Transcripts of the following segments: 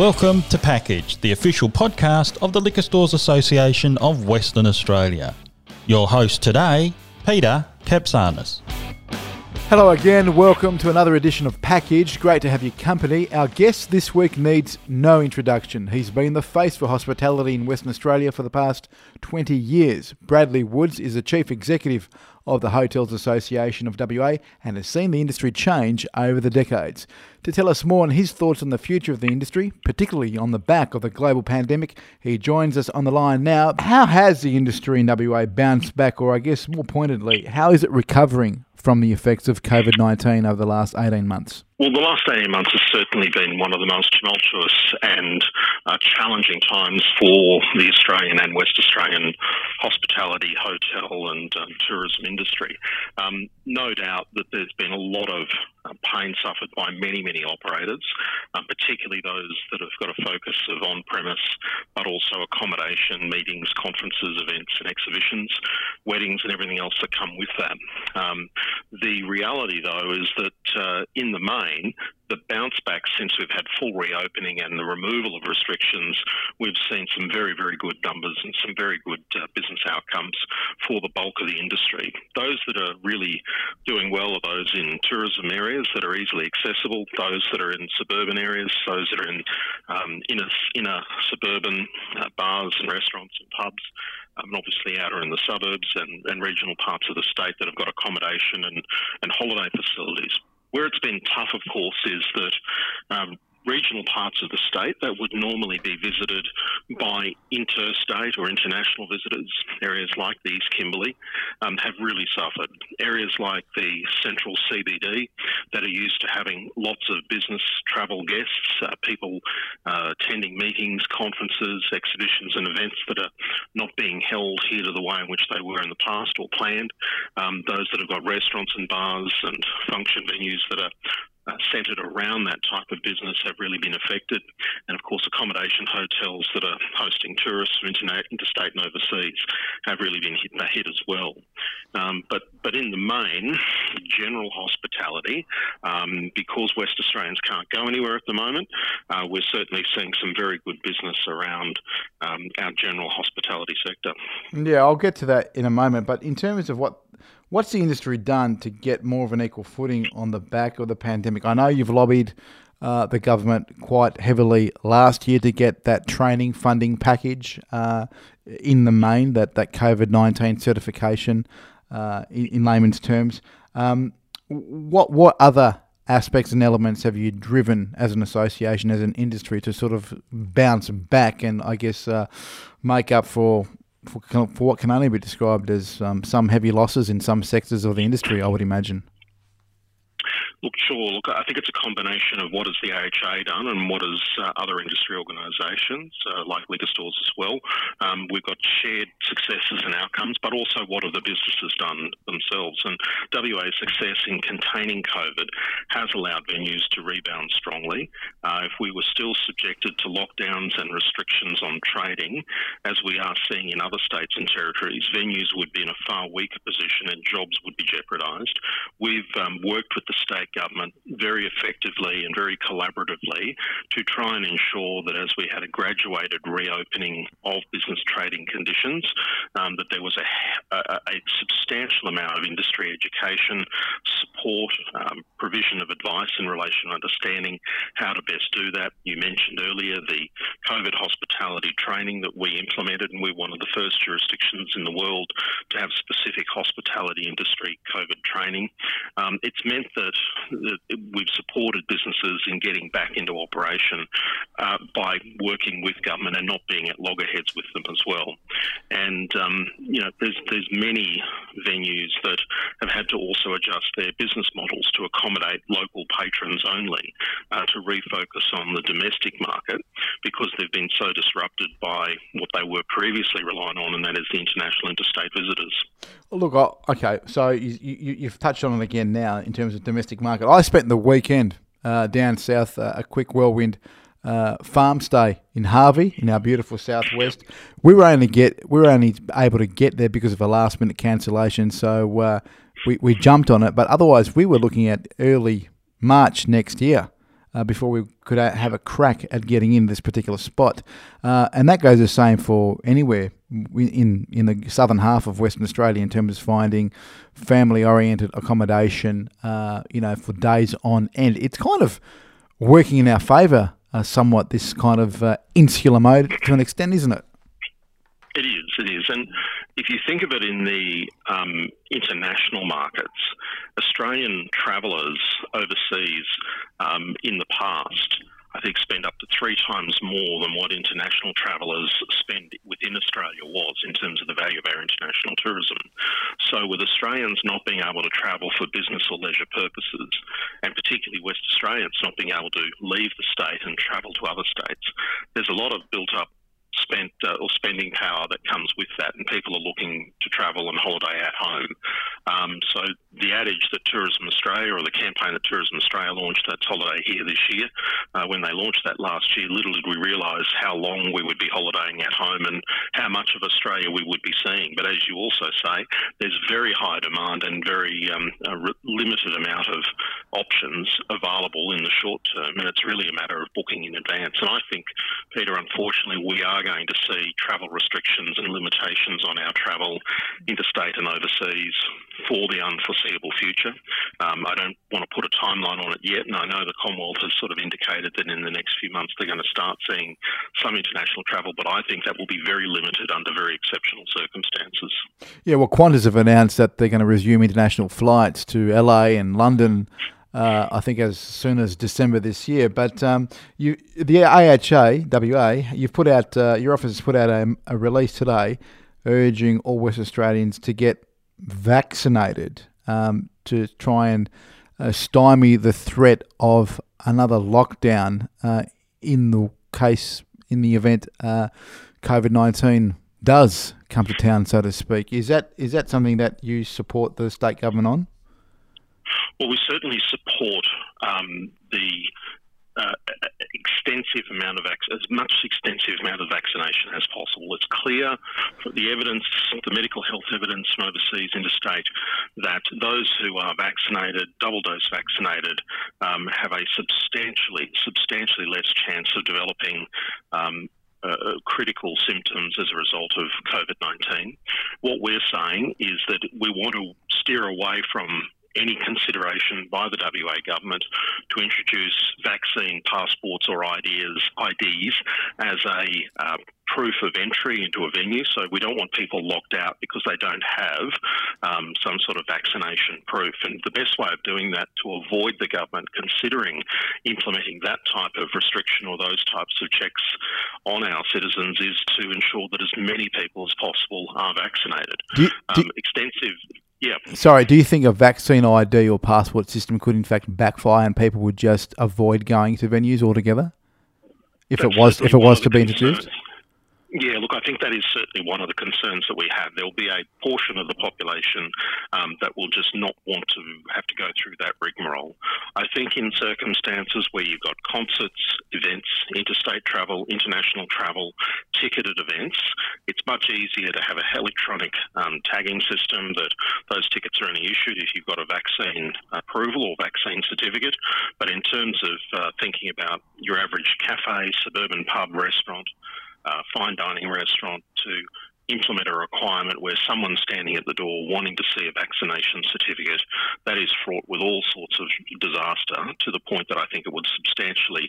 Welcome to Package, the official podcast of the Liquor Stores Association of Western Australia. Your host today, Peter Kapsanis. Hello again, welcome to another edition of Package. Great to have your company. Our guest this week needs no introduction. He's been the face for hospitality in Western Australia for the past 20 years. Bradley Woods is the Chief Executive of the Hotels Association of WA and has seen the industry change over the decades. To tell us more on his thoughts on the future of the industry, particularly on the back of the global pandemic, he joins us on the line now. How has the industry in WA bounced back, or I guess more pointedly, how is it recovering from the effects of COVID-19 over the last 18 months? Well, the last 18 months has certainly been one of the most tumultuous and challenging times for the Australian and West Australian hospitality, hotel and tourism industry. No doubt that there's been a lot of pain suffered by many, many operators, particularly those that have got a focus of on-premise, but also accommodation, meetings, conferences, events and exhibitions, weddings and everything else that come with that. The reality, though, is that in the main, the bounce back since we've had full reopening and the removal of restrictions, we've seen some very, very good numbers and some very good business outcomes for the bulk of the industry. Those that are really doing well are those in tourism areas that are easily accessible, those that are in suburban areas, those that are in inner suburban bars and restaurants and pubs, and obviously outer in the suburbs and regional parts of the state that have got accommodation and holiday facilities. Where it's been tough, of course, is that regional parts of the state that would normally be visited by interstate or international visitors, areas like the East Kimberley, have really suffered. Areas like the central CBD that are used to having lots of business travel guests, people attending meetings, conferences, exhibitions and events that are not being held here to the way in which they were in the past or planned. Those that have got restaurants and bars and function venues that are centred around that type of business have really been affected, and of course accommodation hotels that are hosting tourists from interstate and overseas have really been hit as well. But in the main, general hospitality, because West Australians can't go anywhere at the moment, we're certainly seeing some very good business around our general hospitality sector. Yeah, I'll get to that in a moment, but in terms of what's the industry done to get more of an equal footing on the back of the pandemic? I know you've lobbied the government quite heavily last year to get that training funding package in the main, that COVID-19 certification in layman's terms. What other aspects and elements have you driven as an association, as an industry, to sort of bounce back and I guess make up for what can only be described as some heavy losses in some sectors of the industry, I would imagine? Look, sure. Look, I think it's a combination of what has the AHA done and what has other industry organisations, like liquor stores as well. We've got shared successes and outcomes, but also what have the businesses done themselves. And WA's success in containing COVID has allowed venues to rebound strongly. If we were still subjected to lockdowns and restrictions on trading, as we are seeing in other states and territories, venues would be in a far weaker position and jobs would be jeopardised. We've worked with the state government very effectively and very collaboratively to try and ensure that as we had a graduated reopening of business trading conditions, that there was a substantial amount of industry education, support, provision of advice in relation to understanding how to best do that. You mentioned earlier the COVID hospitality training that we implemented, and we're one of the first jurisdictions in the world to have specific hospitality industry COVID training. It's meant that we've supported businesses in getting back into operation by working with government and not being at loggerheads with them as well. And there's many venues that have had to also adjust their business models to accommodate local patrons only, to refocus on the domestic market because they've been so disrupted by what they were previously relying on, and that is the international interstate visitors. Look, okay, so you've touched on it again now in terms of domestic market. I spent the weekend down south, a quick whirlwind farm stay in Harvey, in our beautiful southwest. We were only able to get there because of a last minute cancellation, so we jumped on it. But otherwise, we were looking at early March next year before we could have a crack at getting in this particular spot. And that goes the same for anywhere in the southern half of Western Australia in terms of finding family-oriented accommodation, for days on end. It's kind of working in our favour somewhat, this kind of insular mode to an extent, isn't it? It is. And if you think of it in the international markets, Australian travellers overseas in the past, I think, spend up to 3 times more than what international travellers spend within Australia was in terms of the value of our international tourism. So with Australians not being able to travel for business or leisure purposes, and particularly West Australians not being able to leave the state and travel to other states, there's a lot of built-up spending power that comes with that, and people are looking to travel and holiday at home. So the adage that Tourism Australia, or the campaign that Tourism Australia launched, that's holiday here this year, when they launched that last year, little did we realise how long we would be holidaying at home and how much of Australia we would be seeing. But as you also say, there's very high demand and very limited amount of options available in the short term, and it's really a matter of booking in advance. And I think, Peter, unfortunately, we are going to see travel restrictions and limitations on our travel interstate and overseas for the unforeseeable future. I don't want to put a timeline on it yet, and I know the Commonwealth has sort of indicated that in the next few months they're going to start seeing some international travel, but I think that will be very limited under very exceptional circumstances. Yeah, well, Qantas have announced that they're going to resume international flights to LA and London, I think, as soon as December this year. But the AHA, WA, you've put out, your office has put out a release today urging all West Australians to get vaccinated to try and stymie the threat of another lockdown in the event COVID-19 does come to town, so to speak. Is that something that you support the state government on? Well, we certainly support as much extensive amount of vaccination as possible. It's clear from the evidence, the medical health evidence from overseas interstate, that those who are vaccinated, double dose vaccinated, have a substantially less chance of developing critical symptoms as a result of COVID-19. What we're saying is that we want to steer away from any consideration by the WA government to introduce vaccine passports or IDs as a proof of entry into a venue. So we don't want people locked out because they don't have some sort of vaccination proof. And the best way of doing that, to avoid the government considering implementing that type of restriction or those types of checks on our citizens, is to ensure that as many people as possible are vaccinated. Yeah. Sorry, do you think a vaccine ID or passport system could in fact backfire and people would just avoid going to venues altogether if it was to be introduced? Yeah, look, I think that is certainly one of the concerns that we have. There will be a portion of the population that will just not want to have to go through that rigmarole. I think in circumstances where you've got concerts, events, interstate travel, international travel, ticketed events, it's much easier to have an electronic tagging system that those tickets are only issued if you've got a vaccine approval or vaccine certificate. But in terms of thinking about your average cafe, suburban pub, restaurant, fine dining restaurant, to implement a requirement where someone's standing at the door wanting to see a vaccination certificate, that is fraught with all sorts of disaster, to the point that I think it would substantially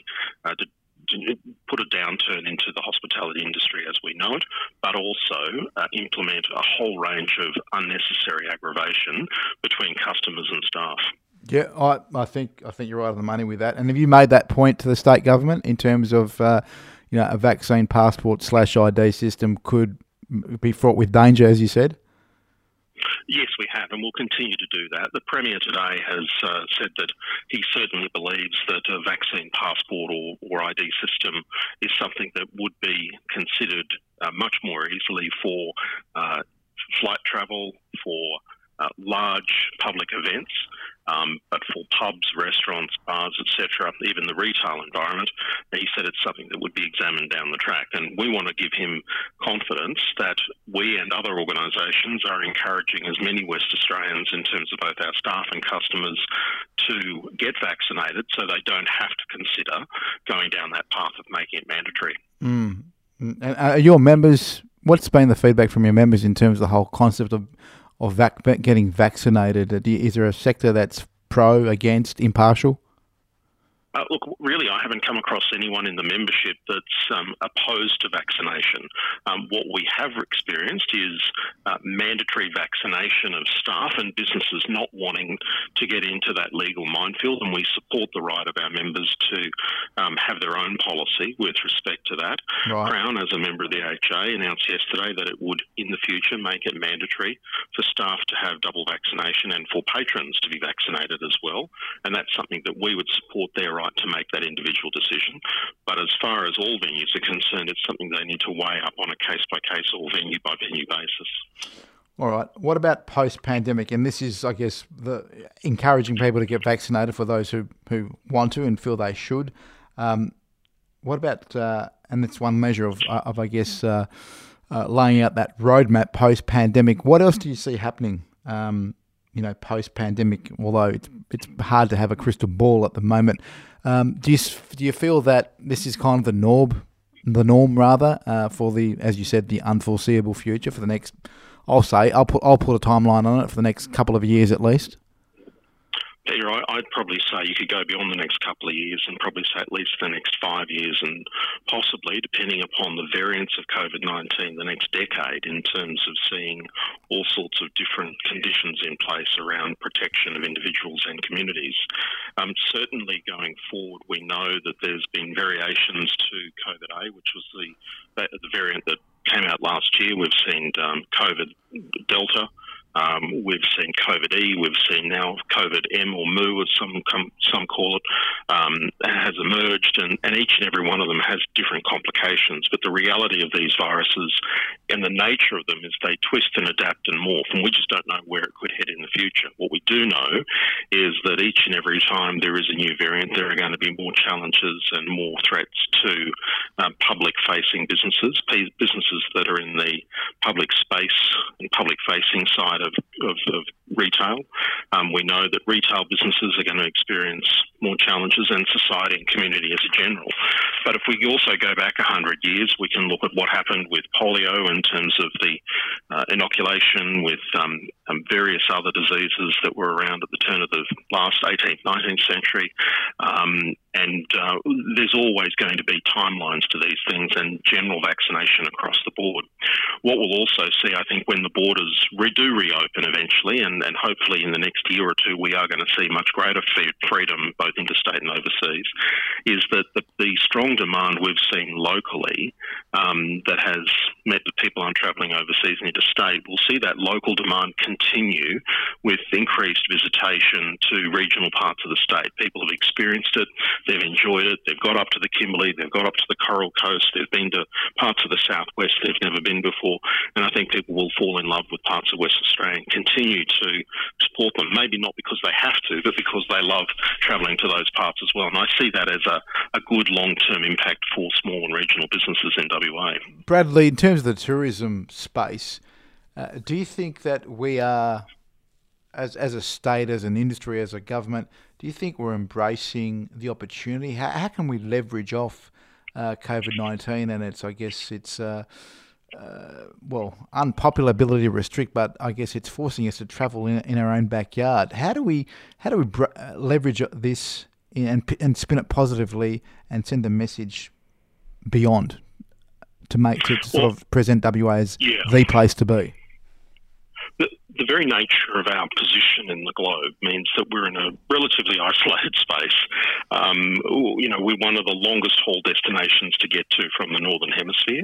put a downturn into the hospitality industry as we know it, but also implement a whole range of unnecessary aggravation between customers and staff. Yeah, I think you're right on the money with that. And have you made that point to the state government in terms of a vaccine passport /ID system could be fraught with danger, as you said? Yes, we have, and we'll continue to do that. The Premier today has said that he certainly believes that a vaccine passport or ID system is something that would be considered much more easily for flight travel, for large public events, But for pubs, restaurants, bars, etc., even the retail environment, he said it's something that would be examined down the track. And we want to give him confidence that we and other organisations are encouraging as many West Australians in terms of both our staff and customers to get vaccinated so they don't have to consider going down that path of making it mandatory. Mm. And are your members, what's been the feedback from your members in terms of the whole concept of getting vaccinated? Is there a sector that's pro, against, impartial? Look, really, I haven't come across anyone in the membership that's opposed to vaccination. What we have experienced is mandatory vaccination of staff and businesses not wanting to get into that legal minefield, and we support the right of our members to have their own policy with respect to that. Right. Crown, as a member of the AHA, announced yesterday that it would, in the future, make it mandatory for staff to have double vaccination and for patrons to be vaccinated as well, and that's something that we would support their right to make that individual decision. But as far as all venues are concerned, it's something they need to weigh up on a case-by-case or venue-by-venue basis. All right. What about post-pandemic? And this is, I guess, the encouraging people to get vaccinated for those who want to and feel they should. What about, and it's one measure of I guess, laying out that roadmap post-pandemic. What else do you see happening you know, post-pandemic, although it's hard to have a crystal ball at the moment. Do you feel that this is kind of the norm rather, for the, as you said, the unforeseeable future for the next? I'll put a timeline on it for the next couple of years at least. Peter, I'd probably say you could go beyond the next couple of years and probably say at least the next 5 years and possibly, depending upon the variants of COVID-19, the next decade in terms of seeing all sorts of different conditions in place around protection of individuals and communities. Certainly going forward, we know that there's been variations to COVID-A, which was the variant that came out last year. We've seen COVID Delta. We've seen COVID-E, we've seen now COVID-M or Mu, as some call it, has emerged, and each and every one of them has different complications. But the reality of these viruses and the nature of them is they twist and adapt and morph, and we just don't know where it could head in the future. What we do know is that each and every time there is a new variant, there are going to be more challenges and more threats to public-facing businesses, businesses that are in the public space and public-facing side of retail. We know that retail businesses are going to experience more challenges, and society and community as a general. But if we also go back 100 years, we can look at what happened with polio in terms of the inoculation, with various other diseases that were around at the turn of the last 18th, 19th century. And there's always going to be timelines to these things and general vaccination across the board. What we'll also see, I think, when the borders do reopen eventually, and hopefully in the next year or two we are going to see much greater freedom both interstate and overseas, is that the strong demand we've seen locally that has meant that people aren't travelling overseas and interstate, we'll see that local demand continue with increased visitation to regional parts of the state. People have experienced it, they've enjoyed it, they've got up to the Kimberley, they've got up to the Coral Coast, they've been to parts of the southwest they've never been before, and I think people will fall in love with parts of West Australia and continue to support them, maybe not because they have to, but because they love travelling to those parts as well. And I see that as a good long-term impact for small and regional businesses in WA. Bradley, in terms of the tourism space, do you think that we are, as a state, as an industry, as a government, do you think we're embracing the opportunity? How can we leverage off COVID-19 and its, I guess, its... unpopularity restrict, but I guess it's forcing us to travel in our own backyard. How do we leverage this and spin it positively and send a message beyond to present WA as the place to be? The very nature of our position in the globe means that we're in a relatively isolated space. You know, we're one of the longest haul destinations to get to from the Northern Hemisphere.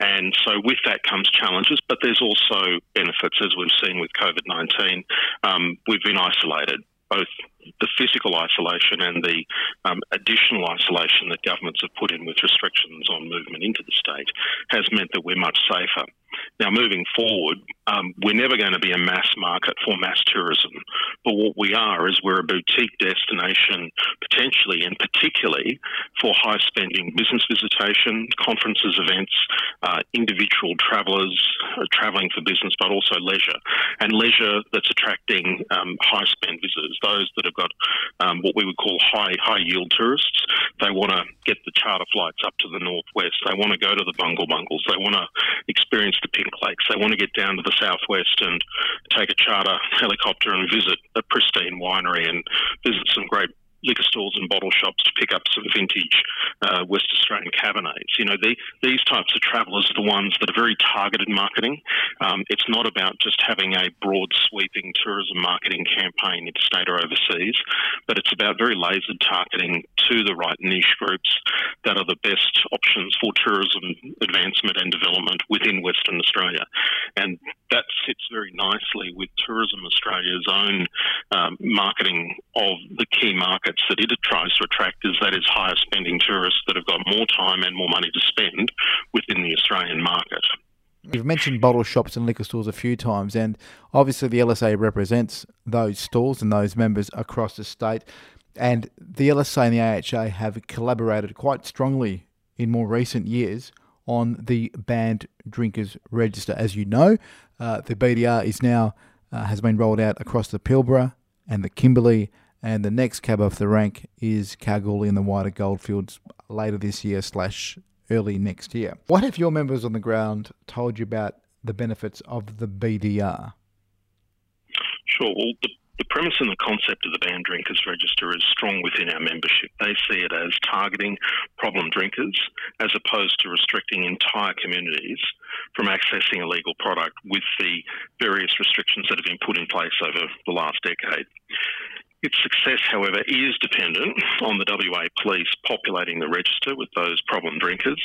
And so with that comes challenges, but there's also benefits, as we've seen with COVID-19. We've been isolated, both the physical isolation and the additional isolation that governments have put in with restrictions on movement into the state has meant that we're much safer. Now, moving forward, we're never going to be a mass market for mass tourism, but what we are is we're a boutique destination, potentially and particularly for high-spending business visitation, conferences, events, individual travellers travelling for business, but also leisure, and leisure that's attracting high-spend visitors, those that have got what we would call high-yield tourists. They want to get the charter flights up to the northwest. They want to go to the Bungle Bungles. They want to experience the Pink Lakes. They want to get down to the southwest and take a charter helicopter and visit a pristine winery and visit some great liquor stores and bottle shops to pick up some vintage West Australian Cabernets. You know, these types of travellers are the ones that are very targeted marketing. It's not about just having a broad sweeping tourism marketing campaign interstate or overseas, but it's about very lasered targeting to the right niche groups that are the best options for tourism advancement and development within Western Australia. And that sits very nicely with Tourism Australia's own marketing of the key markets that it tries to attract, is that is higher spending tourists that have got more time and more money to spend within the Australian market. You've mentioned bottle shops and liquor stores a few times, and obviously the LSA represents those stores and those members across the state, and the LSA and the AHA have collaborated quite strongly in more recent years on the Banned Drinkers Register. As you know, the BDR is now has been rolled out across the Pilbara and the Kimberley, and the next cab off the rank is Kalgoorlie and the wider goldfields later this year / early next year. What have your members on the ground told you about the benefits of the BDR? Sure. Well, the premise and the concept of the Banned Drinkers Register is strong within our membership. They see it as targeting problem drinkers as opposed to restricting entire communities from accessing illegal product with the various restrictions that have been put in place over the last decade. Its success, however, is dependent on the WA police populating the register with those problem drinkers,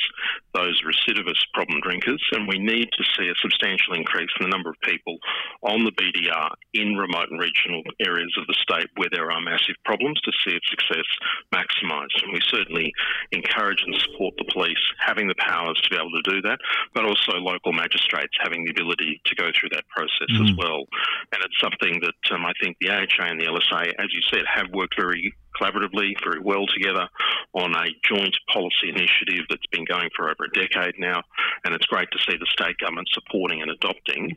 those recidivist problem drinkers, and we need to see a substantial increase in the number of people on the BDR in remote and regional areas of the state where there are massive problems to see its success maximised. And we certainly encourage and support the police having the powers to be able to do that, but also local magistrates having the ability to go through that process as well. And it's something that I think the AHA and the LSA, as you said, have worked very collaboratively, very well together on a joint policy initiative that's been going for over a decade now, and it's great to see the state government supporting and adopting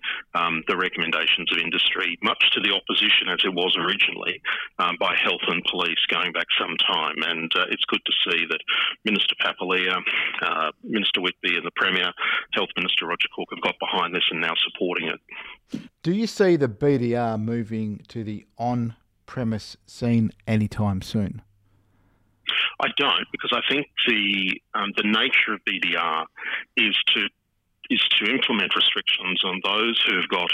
the recommendations of industry, much to the opposition as it was originally by health and police going back some time. And it's good to see that Minister Papalia, Minister Whitby and the Premier, Health Minister Roger Cook have got behind this and now supporting it. Do you see the BDR moving to the on premise seen anytime soon? I don't, because I think the nature of BDR is to implement restrictions on those who've got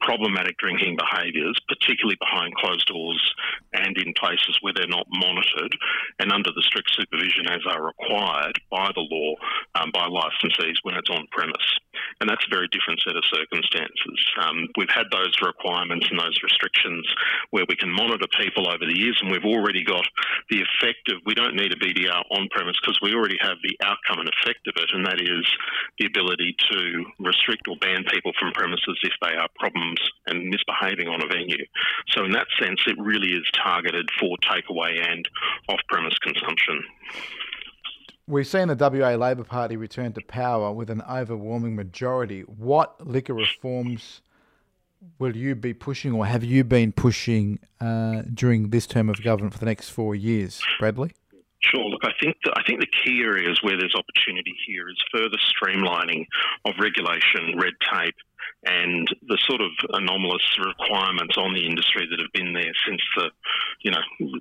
problematic drinking behaviours, particularly behind closed doors and in places where they're not monitored and under the strict supervision as are required by the law by licensees when it's on premise. And that's a very different set of circumstances. We've had those requirements and those restrictions where we can monitor people over the years, and we've already got the effect of, we don't need a BDR on premise because we already have the outcome and effect of it, and that is the ability to restrict or ban people from premises if they are problems and misbehaving on a venue. So in that sense, it really is targeted for takeaway and off-premise consumption. We've seen the WA Labor Party return to power with an overwhelming majority. What liquor reforms will you be pushing, or have you been pushing during this term of government for the next 4 years, Bradley? Sure. Look, I think the key areas where there's opportunity here is further streamlining of regulation, red tape, and the sort of anomalous requirements on the industry that have been there since the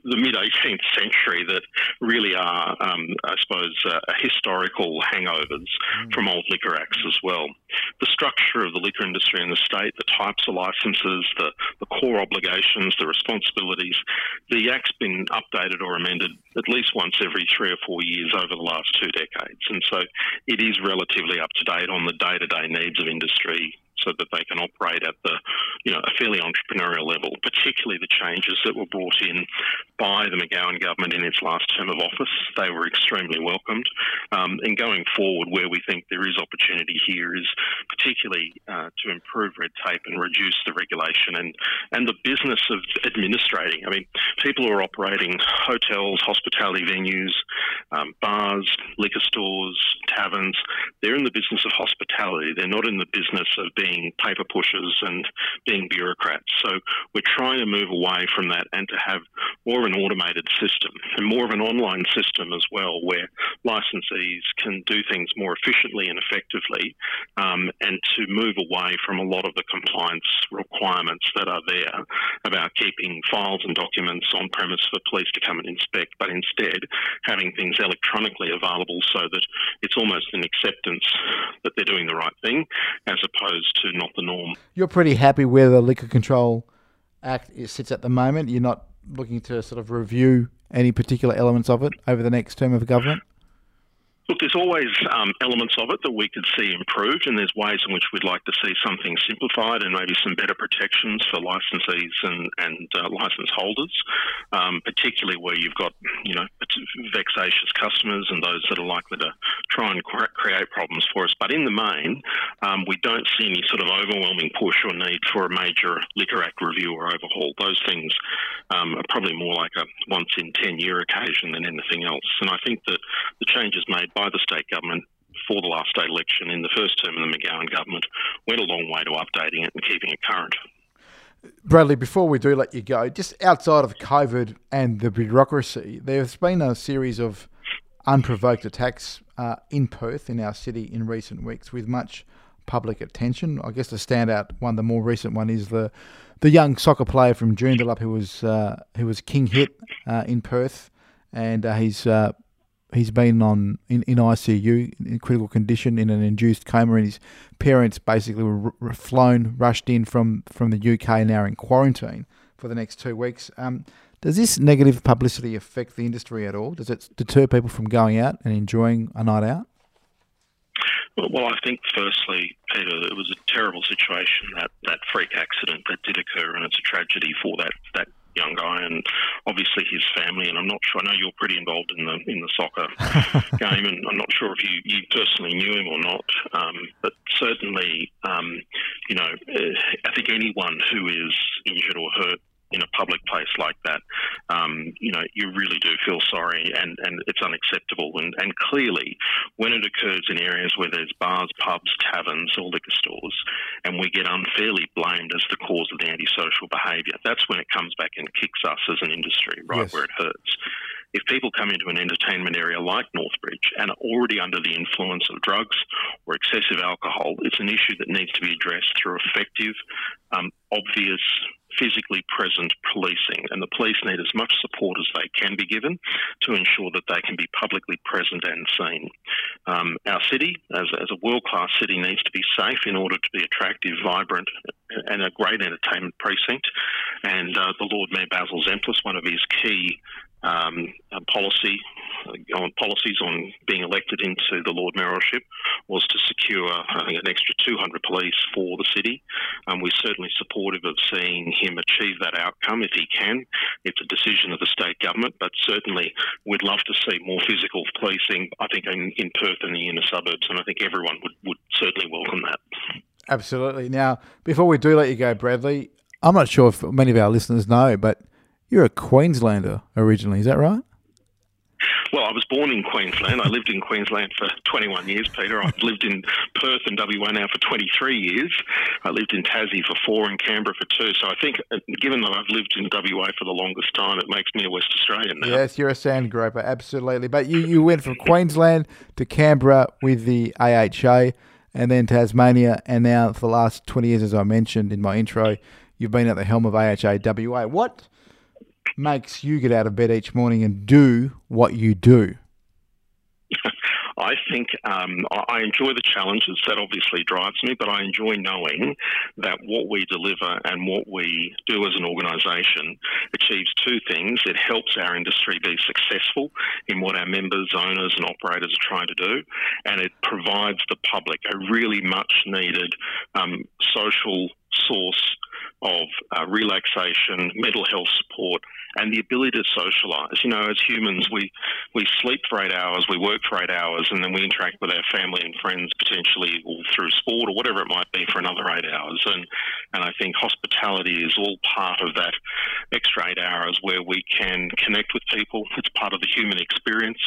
mid-18th century that really are, historical hangovers from old liquor acts as well. The structure of the liquor industry in the state, the types of licences, the core obligations, the responsibilities, the act's been updated or amended at least once every 3 or 4 years over the last 2 decades. And so it is relatively up to date on the day-to-day needs of industry, so that they can operate at the, a fairly entrepreneurial level, particularly the changes that were brought in by the McGowan government in its last term of office. They were extremely welcomed. And going forward, where we think there is opportunity here is particularly to improve red tape and reduce the regulation and the business of administrating. I mean, people who are operating hotels, hospitality venues, bars, liquor stores, taverns, they're in the business of hospitality. They're not in the business of being paper pushers and being bureaucrats. So we're trying to move away from that and to have more of an automated system and more of an online system as well, where licensees can do things more efficiently and effectively, and to move away from a lot of the compliance requirements that are there about keeping files and documents on premise for police to come and inspect, but instead having things electronically available so that it's almost an acceptance that they're doing the right thing as opposed to not the norm. You're pretty happy where the Liquor Control Act sits at the moment? You're not looking to sort of review any particular elements of it over the next term of government? Look, there's always elements of it that we could see improved, and there's ways in which we'd like to see something simplified and maybe some better protections for licensees and licence holders, particularly where you've got, vexatious customers and those that are likely to try and create problems for us. But in the main, we don't see any sort of overwhelming push or need for a major Liquor Act review or overhaul. Those things are probably more like a once in 10-year occasion than anything else. And I think that the changes made by the state government for the last state election in the first term of the McGowan government went a long way to updating it and keeping it current. Bradley, before we do let you go, just outside of COVID and the bureaucracy, there's been a series of unprovoked attacks in Perth, in our city, in recent weeks with much public attention. I guess the standout one, the more recent one, is the young soccer player from Joondalup who was king hit in Perth, and he's been in ICU in critical condition in an induced coma, and his parents basically were rushed in from the UK and now in quarantine for the next 2 weeks. Does this negative publicity affect the industry at all? Does it deter people from going out and enjoying a night out? Well, I think firstly, Peter, it was a terrible situation, that freak accident that did occur, and it's a tragedy for that young guy and obviously his family. And I'm not sure, I know you're pretty involved in the soccer game, and I'm not sure if you personally knew him or not, but certainly I think anyone who is injured or hurt in a public place like that, you really do feel sorry, and it's unacceptable. And clearly, when it occurs in areas where there's bars, pubs, taverns or liquor stores, and we get unfairly blamed as the cause of the antisocial behaviour, that's when it comes back and kicks us as an industry, right? Yes. Where it hurts. If people come into an entertainment area like Northbridge and are already under the influence of drugs or excessive alcohol, it's an issue that needs to be addressed through effective, obvious, physically present policing, and the police need as much support as they can be given to ensure that they can be publicly present and seen. Our city, as a world-class city, needs to be safe in order to be attractive, vibrant and a great entertainment precinct, and the Lord Mayor Basil Zempilis, one of his key policies on being elected into the Lord Mayoralship was to secure, I think, an extra 200 police for the city. We're certainly supportive of seeing him achieve that outcome if he can. It's a decision of the state government, but certainly we'd love to see more physical policing, I think, in Perth and the inner suburbs, and I think everyone would certainly welcome that. Absolutely. Now, before we do let you go, Bradley, I'm not sure if many of our listeners know, but you're a Queenslander originally, is that right? Well, I was born in Queensland. I lived in Queensland for 21 years, Peter. I've lived in Perth and WA now for 23 years. I lived in Tassie for 4 and Canberra for 2. So I think, given that I've lived in WA for the longest time, it makes me a West Australian now. Yes, you're a sand groper, absolutely. But you went from Queensland to Canberra with the AHA and then Tasmania, and now for the last 20 years, as I mentioned in my intro, you've been at the helm of AHA WA. What makes you get out of bed each morning and do what you do? I think I enjoy the challenges. That obviously drives me, but I enjoy knowing that what we deliver and what we do as an organisation achieves two things. It helps our industry be successful in what our members, owners and operators are trying to do, and it provides the public a really much needed social source of relaxation, mental health support, and the ability to socialise. You know, as humans, we sleep for 8 hours, we work for 8 hours, and then we interact with our family and friends potentially all through sport or whatever it might be for another 8 hours. And I think hospitality is all part of that extra 8 hours where we can connect with people. It's part of the human experience.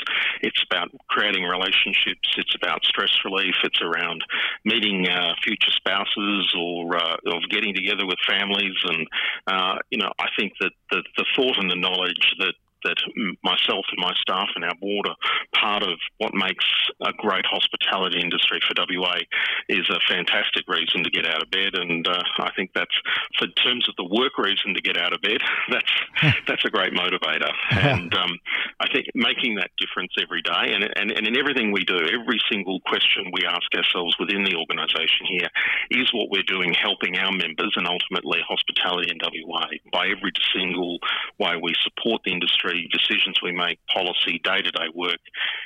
It's about creating relationships. It's about stress relief. It's around meeting future spouses or of getting together with families. And, you know, I think that the thought and the knowledge that myself and my staff and our board are part of what makes a great hospitality industry for WA is a fantastic reason to get out of bed. And I think that's, for terms of the work reason to get out of bed, that's a great motivator. And I think making that difference every day and in everything we do, every single question we ask ourselves within the organisation here, is what we're doing helping our members and ultimately hospitality in WA by every single way we support the industry, decisions we make, policy, day-to-day work.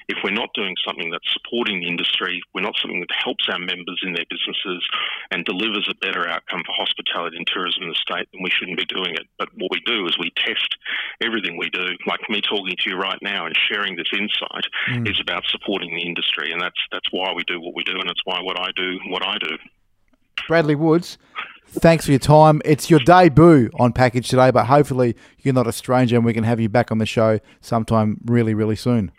If we're not doing something that's supporting the industry, we're not something that helps our members in their businesses and delivers a better outcome for hospitality and tourism in the state, then we shouldn't be doing it. But what we do is we test everything we do, like me talking to you right now and sharing this insight is about supporting the industry. And that's why we do what we do, and it's why what I do. Bradley Woods, thanks for your time. It's your debut on Package today, but hopefully you're not a stranger and we can have you back on the show sometime really, really soon.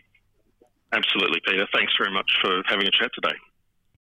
Absolutely, Peter. Thanks very much for having a chat today.